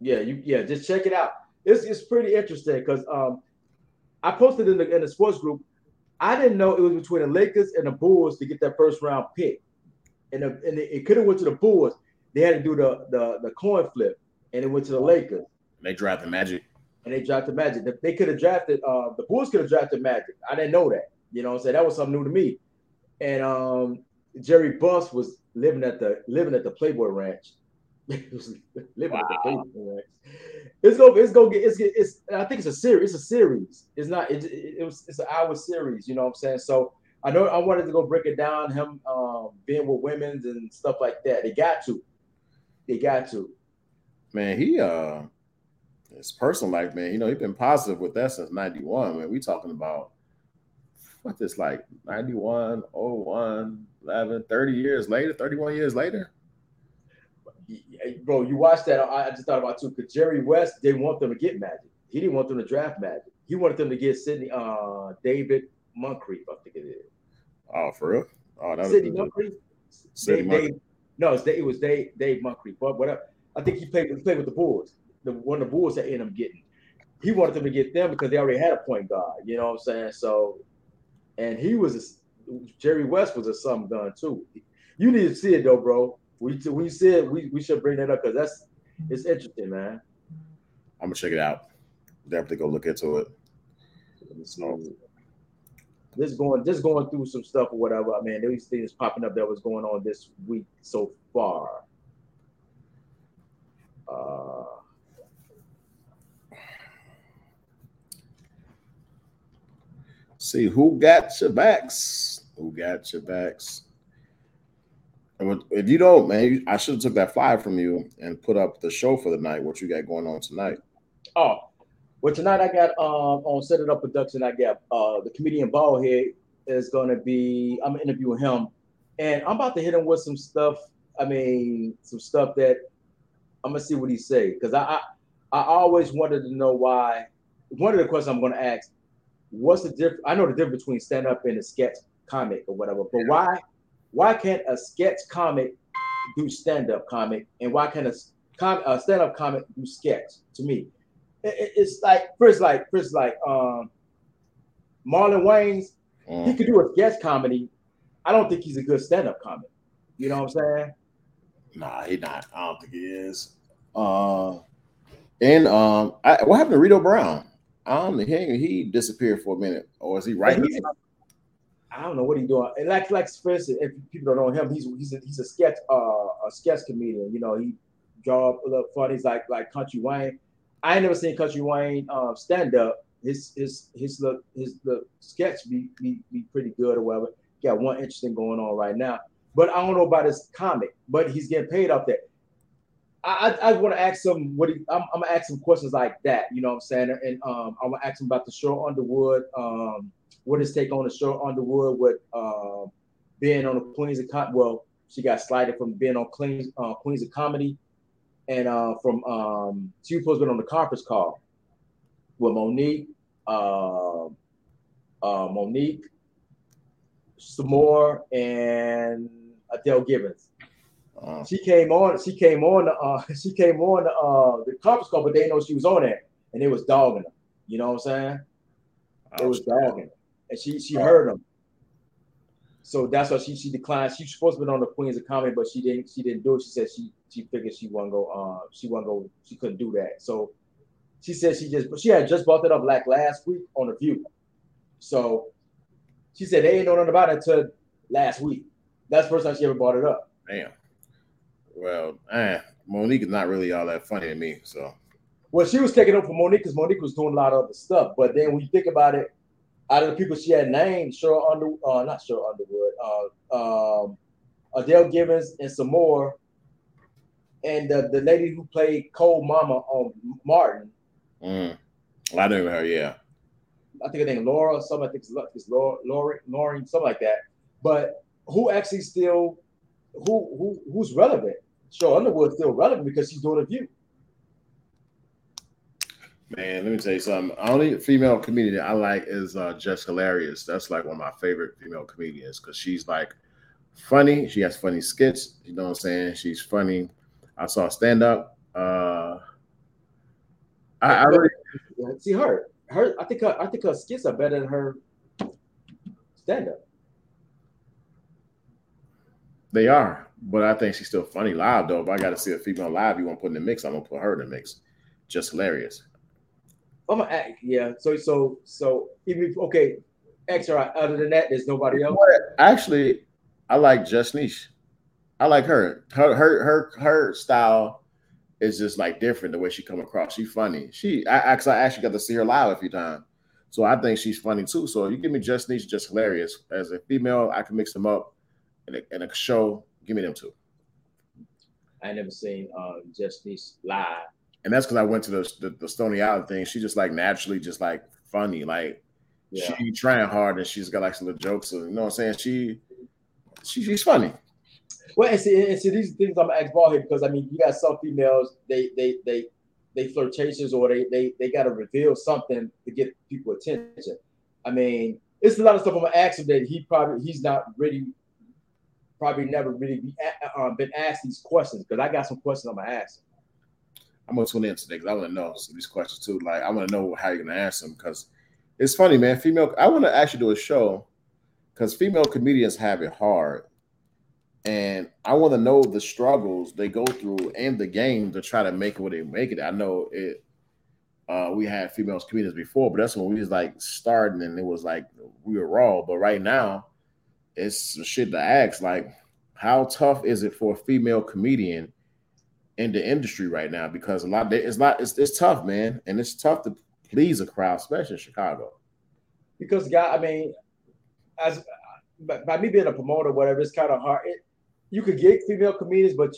Yeah, just check it out. It's pretty interesting because I posted in the sports group. I didn't know it was between the Lakers and the Bulls to get that first round pick, and it could have went to the Bulls. They had to do the coin flip, and it went to the Lakers. They drafted Magic. They could have drafted the Bulls could have drafted Magic. I didn't know that. You know what I'm saying? That was something new to me. And Jerry Buss was living at the Playboy Ranch. At the Playboy Ranch. I think it's a series. It's not. It's an hour series. You know what I'm saying? So I know I wanted to go break it down. Him being with women and stuff like that. They got to. Man, he his personal life, man. You know, he's been positive with that since '91. Man, we talking about what this like 91, 01, 11, 31 years later. Bro, you watched that. I just thought about too, because Jerry West didn't want them to get Magic. He didn't want them to draft Magic. He wanted them to get Sidney David Moncrief, I think it is. Oh, for real? Oh, that Sidney Moncrief. Dave Moncrief. But whatever. I think he played with the Bulls. The one of the Bulls that ended up getting. He wanted them to get them because they already had a point guard. You know what I'm saying? So, and Jerry West was a some gun too. You need to see it though, bro. We said we should bring that up because it's interesting, man. I'm gonna check it out. Definitely go look into it. Just going through some stuff or whatever. I mean, these things popping up that was going on this week so far. See who got your backs. And if you don't, man, I should have took that flyer from you and put up the show for the night. What you got going on tonight? Oh, well, tonight I got on Set It Up Production. I got the comedian Ballhead is going to be. I'm interviewing him, and I'm about to hit him with some stuff. I mean, some stuff that I'm gonna see what he say because I always wanted to know why. One of the questions I'm going to ask: what's the difference? I know the difference between stand up and a sketch comic or whatever, but why? Why can't a sketch comic do stand-up comic, and why can't a stand-up comic do sketch? To me, it's like first, Marlon Wayans, he could do a sketch comedy. I don't think he's a good stand-up comic. You know what I'm saying? Nah, he not. I don't think he is. What happened to Rito Brown? He disappeared for a minute, or is he right here? I don't know what he's doing. And like for instance, if people don't know him, he's a sketch comedian. You know, he draw a little funnies like Country Wayne. I ain't never seen Country Wayne stand up. His sketch be pretty good or whatever. Got one interesting going on right now, but I don't know about his comic. But he's getting paid off that. I want to ask him I'm gonna ask him questions like that. You know what I'm saying? And I'm gonna ask him about the show Underwood. What his take on the show Underwood with being on the Queens of Comedy. Well, she got slighted from being on Queens of Comedy, and from she was supposed to be on the conference call with Monique, Samore, and Adele Givens. She came on the conference call, but they didn't know she was on there, and it was dogging her. You know what I'm saying? It was dogging her. And she heard him, so that's why she declined. She was supposed to be on the Queens of Comedy, but she didn't do it. She said she figured she couldn't do that. So she said she had just brought that up like last week on The View. So she said they ain't know nothing about it until last week. That's the first time she ever brought it up. Damn. Well, Monique is not really all that funny to me. So well, she was taking up for Monique because Monique was doing a lot of other stuff. But then when you think about it. Out of the people she had named, Adele Givens and some more, and the lady who played Cole Mama on Martin. I know her, yeah. I think her name Laura, Lauren, something like that. But who actually still, who's relevant? Sure, Underwood's still relevant because she's doing A View. Man, let me tell you something. The only female comedian I like is Just Hilarious. That's like one of my favorite female comedians because she's like funny. She has funny skits. You know what I'm saying? She's funny. I saw stand up. I really see her. I think her skits are better than her stand up. They are, but I think she's still funny live though. If I got to see a female live, you want to put in the mix? I'm gonna put her in the mix. Just Hilarious. I'm gonna act, yeah. So even if, okay, X, all right. Other than that, there's nobody else. Actually, I like Just Niche. I like her. Her style is just like different the way she come across. She's funny. I actually got to see her live a few times, so I think she's funny too. So if you give me Just Niche, Just Hilarious as a female, I can mix them up in a show. Give me them two. I never seen Just Niche live. And that's because I went to the Stony Island thing. She just like naturally just like funny. Like She trying hard and she's got like some little jokes. So, you know what I'm saying? She's funny. Well, and see these things I'm gonna ask Ball here because I mean you got some females, they flirtatious or they gotta reveal something to get people attention. I mean, it's a lot of stuff I'm gonna ask him that he's never really been asked these questions because I got some questions I'm gonna ask him. I'm gonna tune in today because I want to know some of these questions too. Like I want to know how you're gonna answer them because it's funny, man. Female, I want to actually do a show because female comedians have it hard, and I want to know the struggles they go through and the game to try to make it where they make it. I know it. We had female comedians before, but that's when we was like starting, and it was like we were raw. But right now, it's some shit to ask. Like, how tough is it for a female comedian in the industry right now? Because it's tough, man, and it's tough to please a crowd, especially in Chicago. Because as by me being a promoter, or whatever, it's kind of hard. You could get female comedians, but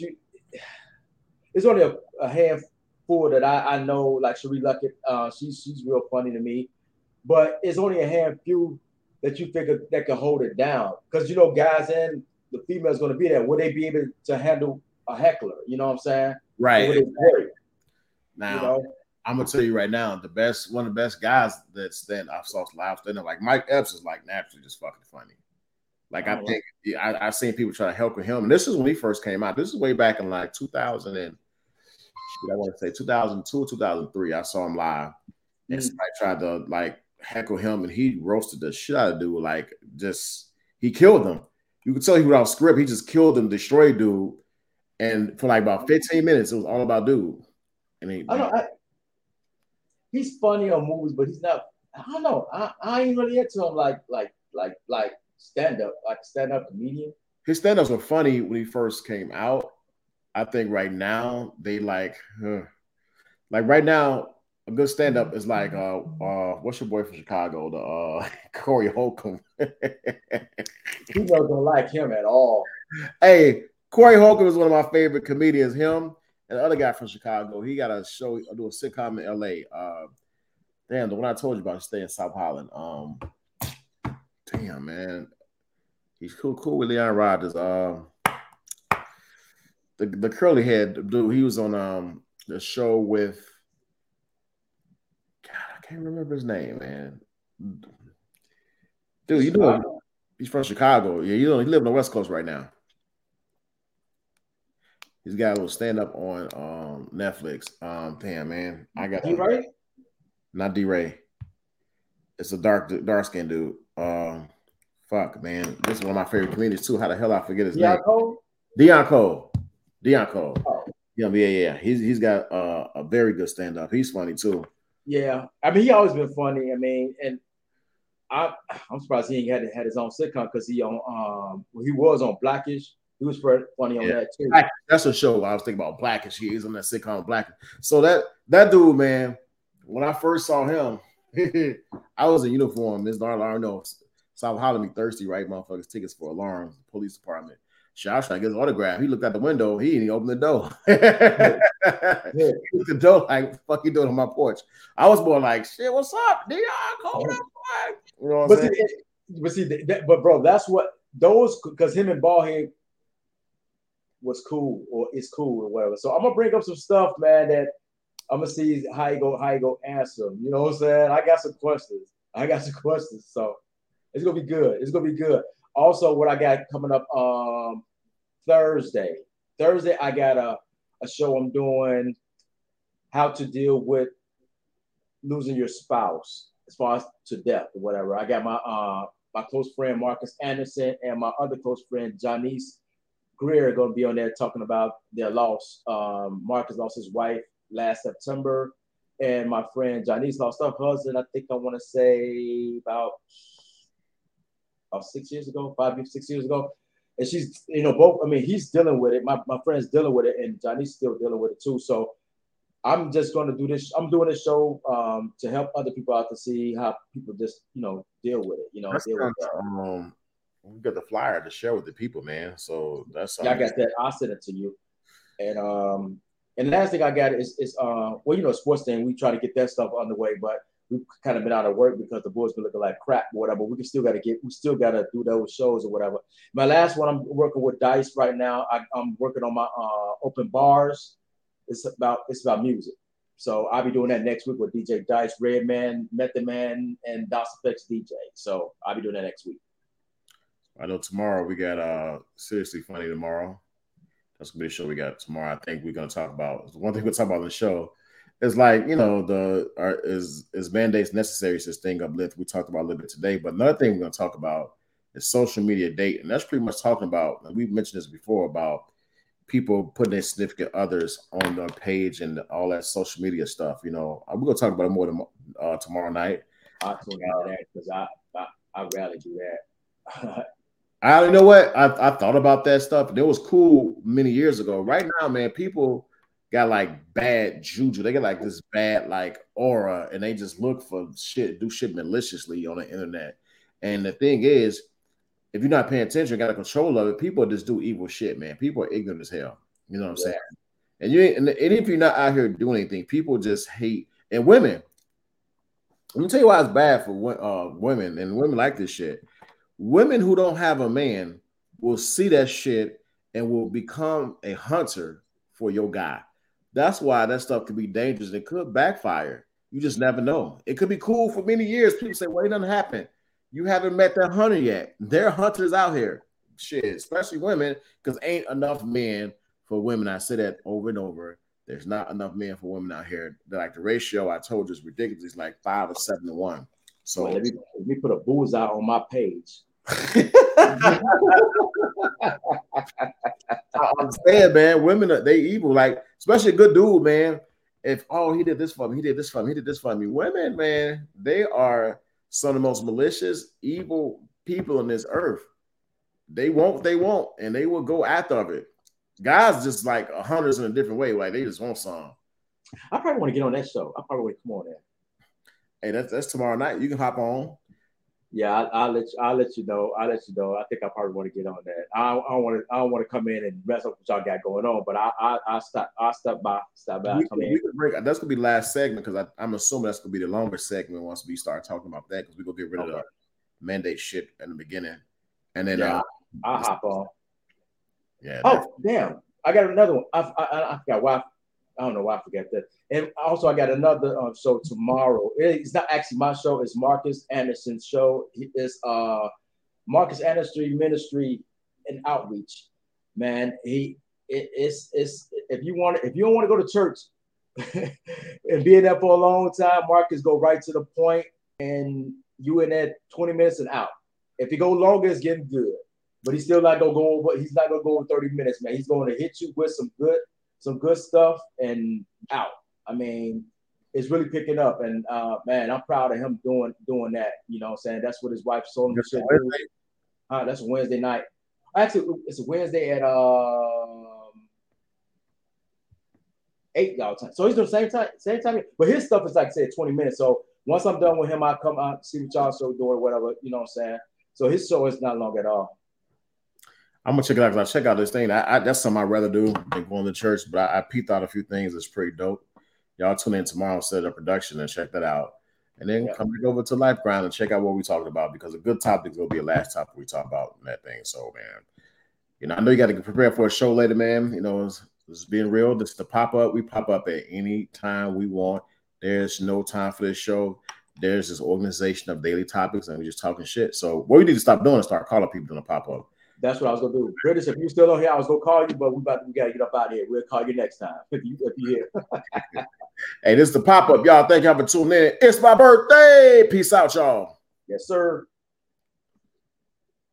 it's only a handful that I know. Like Sheree Luckett, she's real funny to me, but it's only a handful that you figure that can hold it down. Because you know, guys and the females going to be there. Will they be able to handle a heckler, you know what I'm saying? Right. Now, you know? I'm gonna tell you right now, one of the best guys that I've saw live stand up, like Mike Epps, is like naturally just fucking funny. Like I think I've seen people try to help with him, and this is when he first came out. This is way back in like 2002 or 2003. I saw him live, and somebody tried to like heckle him, and he roasted the shit out of dude. Like just he killed him. You could tell he was off script. He just killed him, destroyed dude. And for like about 15 minutes, it was all about dude. And he's funny on movies, but he's not. I don't know. I ain't really into him like stand up comedian. His stand ups were funny when he first came out. I think right now they like right now a good stand up is like what's your boy from Chicago, the Corey Holcomb. He wasn't like him at all. Hey. Corey Holcomb is one of my favorite comedians. Him and the other guy from Chicago. He got a show, do a sitcom in L.A. The one I told you about, stay in South Holland. Damn, man. He's cool with Leon Rodgers. The curly head dude, he was on the show with, God, I can't remember his name, man. Dude, you know, he's from Chicago. Yeah, you know, he lives on the West Coast right now. He's got a little stand-up on Netflix. Damn, man. I got D-Ray? Not D-Ray. It's a dark-skinned dude. Fuck, man. This is one of my favorite comedians, too. How the hell I forget his name? Deion Cole. Oh. Yeah. He's got a very good stand-up. He's funny, too. Yeah. I mean, he always been funny. I mean, and I'm surprised he ain't had his own sitcom because he was on Black-ish. He was funny on that too. That's a show I was thinking about. Black-ish. He is on that sitcom Black-ish. So that dude, man, when I first saw him, I was in uniform. Miss Darla, I know. South Holland be thirsty, right? Motherfuckers, tickets for alarms, police department. Shit, I was trying to get his autograph. He looked out the window. He didn't open the door. He looked the door like, what the fuck you doing on my porch? I was more like, shit, what's up? Did y'all call that boy? You know what I'm saying? But bro, that's what those, because him and Ballhead was cool or whatever. So I'm gonna bring up some stuff, man, that I'm gonna see how he go answer them. You know what I'm saying? I got some questions. So it's gonna be good. Also, what I got coming up Thursday. Thursday, I got a show I'm doing, how to deal with losing your spouse as far as to death or whatever. I got my my close friend Marcus Anderson and my other close friend Janice Greer going to be on there talking about their loss. Marcus lost his wife last September, and my friend Janice lost her husband, I think I want to say about 6 years ago. And she's, he's dealing with it. My friend's dealing with it, and Janice's still dealing with it too. So I'm just going to do this. I'm doing this show to help other people out to see how people just, deal with it. We got the flyer to share with the people, man. So that's something. Yeah, I got that. I'll send it to you. And the last thing I got is sports thing. We try to get that stuff underway, but we've kind of been out of work because the boys been looking like crap or whatever. We still got to do those shows or whatever. My last one, I'm working with Dice right now. I'm working on my open bars. It's about music. So I'll be doing that next week with DJ Dice, Redman, Method Man, and Dos Effects DJ. So I'll be doing that next week. I know tomorrow we got Seriously Funny tomorrow. That's going to be the show we got tomorrow. I think we're going to talk about, one thing we'll talk about on the show is is mandates necessary since thing uplift? We talked about a little bit today, but another thing we're going to talk about is social media date. And that's pretty much talking about, and we've mentioned this before, about people putting their significant others on the page and all that social media stuff. We're going to talk about it more tomorrow night. I'll talk about that because I'd rather do that. I don't know what I thought about that stuff. It was cool many years ago. Right now, man, people got like bad juju. They get like this bad aura, and they just look for shit, do shit maliciously on the internet. And the thing is, if you're not paying attention, got a control of it, people just do evil shit, man. People are ignorant as hell. You know what I'm saying? And if you're not out here doing anything, people just hate. And women, let me tell you why it's bad for women, and women like this shit. Women who don't have a man will see that shit and will become a hunter for your guy. That's why that stuff could be dangerous. It could backfire. You just never know. It could be cool for many years. People say, well, it doesn't happen. You haven't met that hunter yet. There are hunters out here. Shit, especially women, because ain't enough men for women. I say that over and over. There's not enough men for women out here. Like the ratio I told you is ridiculous. It's like 5 or 7 to 1. So well, let me put a bullseye on my page. I'm saying, man, women are evil. Like, especially a good dude, man. If he did this for me, he did this for me, he did this for me. Women, man, they are some of the most malicious, evil people on this earth. They won't, and they will go after it. Guys just like hunters in a different way. Like they just want some. I probably want to get on that show. I probably want to come on there. Hey, that's tomorrow night. You can hop on. Yeah, I'll let you know. I think I probably want to get on that. I don't want to come in and mess up what y'all got going on, but I'll stop by. That's gonna be the last segment because I'm assuming that's gonna be the longest segment once we start talking about that because we're gonna get rid of the mandate shit in the beginning, and then I'll hop on. Yeah. Oh damn! I got another one. I forgot why. I don't know why I forgot that. And also, I got another show tomorrow. It's not actually my show. It's Marcus Anderson's show. It's Marcus Anderson Ministry and Outreach. Man, if you don't want to go to church and be in there for a long time, Marcus go right to the point, and you in there 20 minutes and out. If you go longer, it's getting good. But he's still not gonna go over. He's not gonna go over 30 minutes, man. He's going to hit you with some good stuff and out. I mean, it's really picking up. And, man, I'm proud of him doing that. You know what I'm saying? That's what his wife sold him. That's a Wednesday night. Actually, it's a Wednesday at 8 y'all time. So he's doing the same time. But his stuff is, like I said, 20 minutes. So once I'm done with him, I'll come out, see what y'all show doing, whatever. You know what I'm saying? So his show is not long at all. I'm gonna check it out because I check out this thing. That's something I'd rather do than going to church, but I peeped out a few things that's pretty dope. Y'all tune in tomorrow, set up production, and check that out. And then come back over to Life Grind and check out what we're talking about because a good topic will be the last topic we talk about in that thing. So, man, I know you got to prepare for a show later, man. This is being real. This is the pop up. We pop up at any time we want. There's no time for this show. There's this organization of daily topics, and we're just talking shit. So what we need to stop doing is start calling people doing a pop up. That's what I was gonna do. Curtis, if you're still on here, I was gonna call you, but we gotta get up out of here. We'll call you next time if you here. Hey, this is the pop up, y'all. Thank y'all for tuning in. It's my birthday. Peace out, y'all. Yes, sir.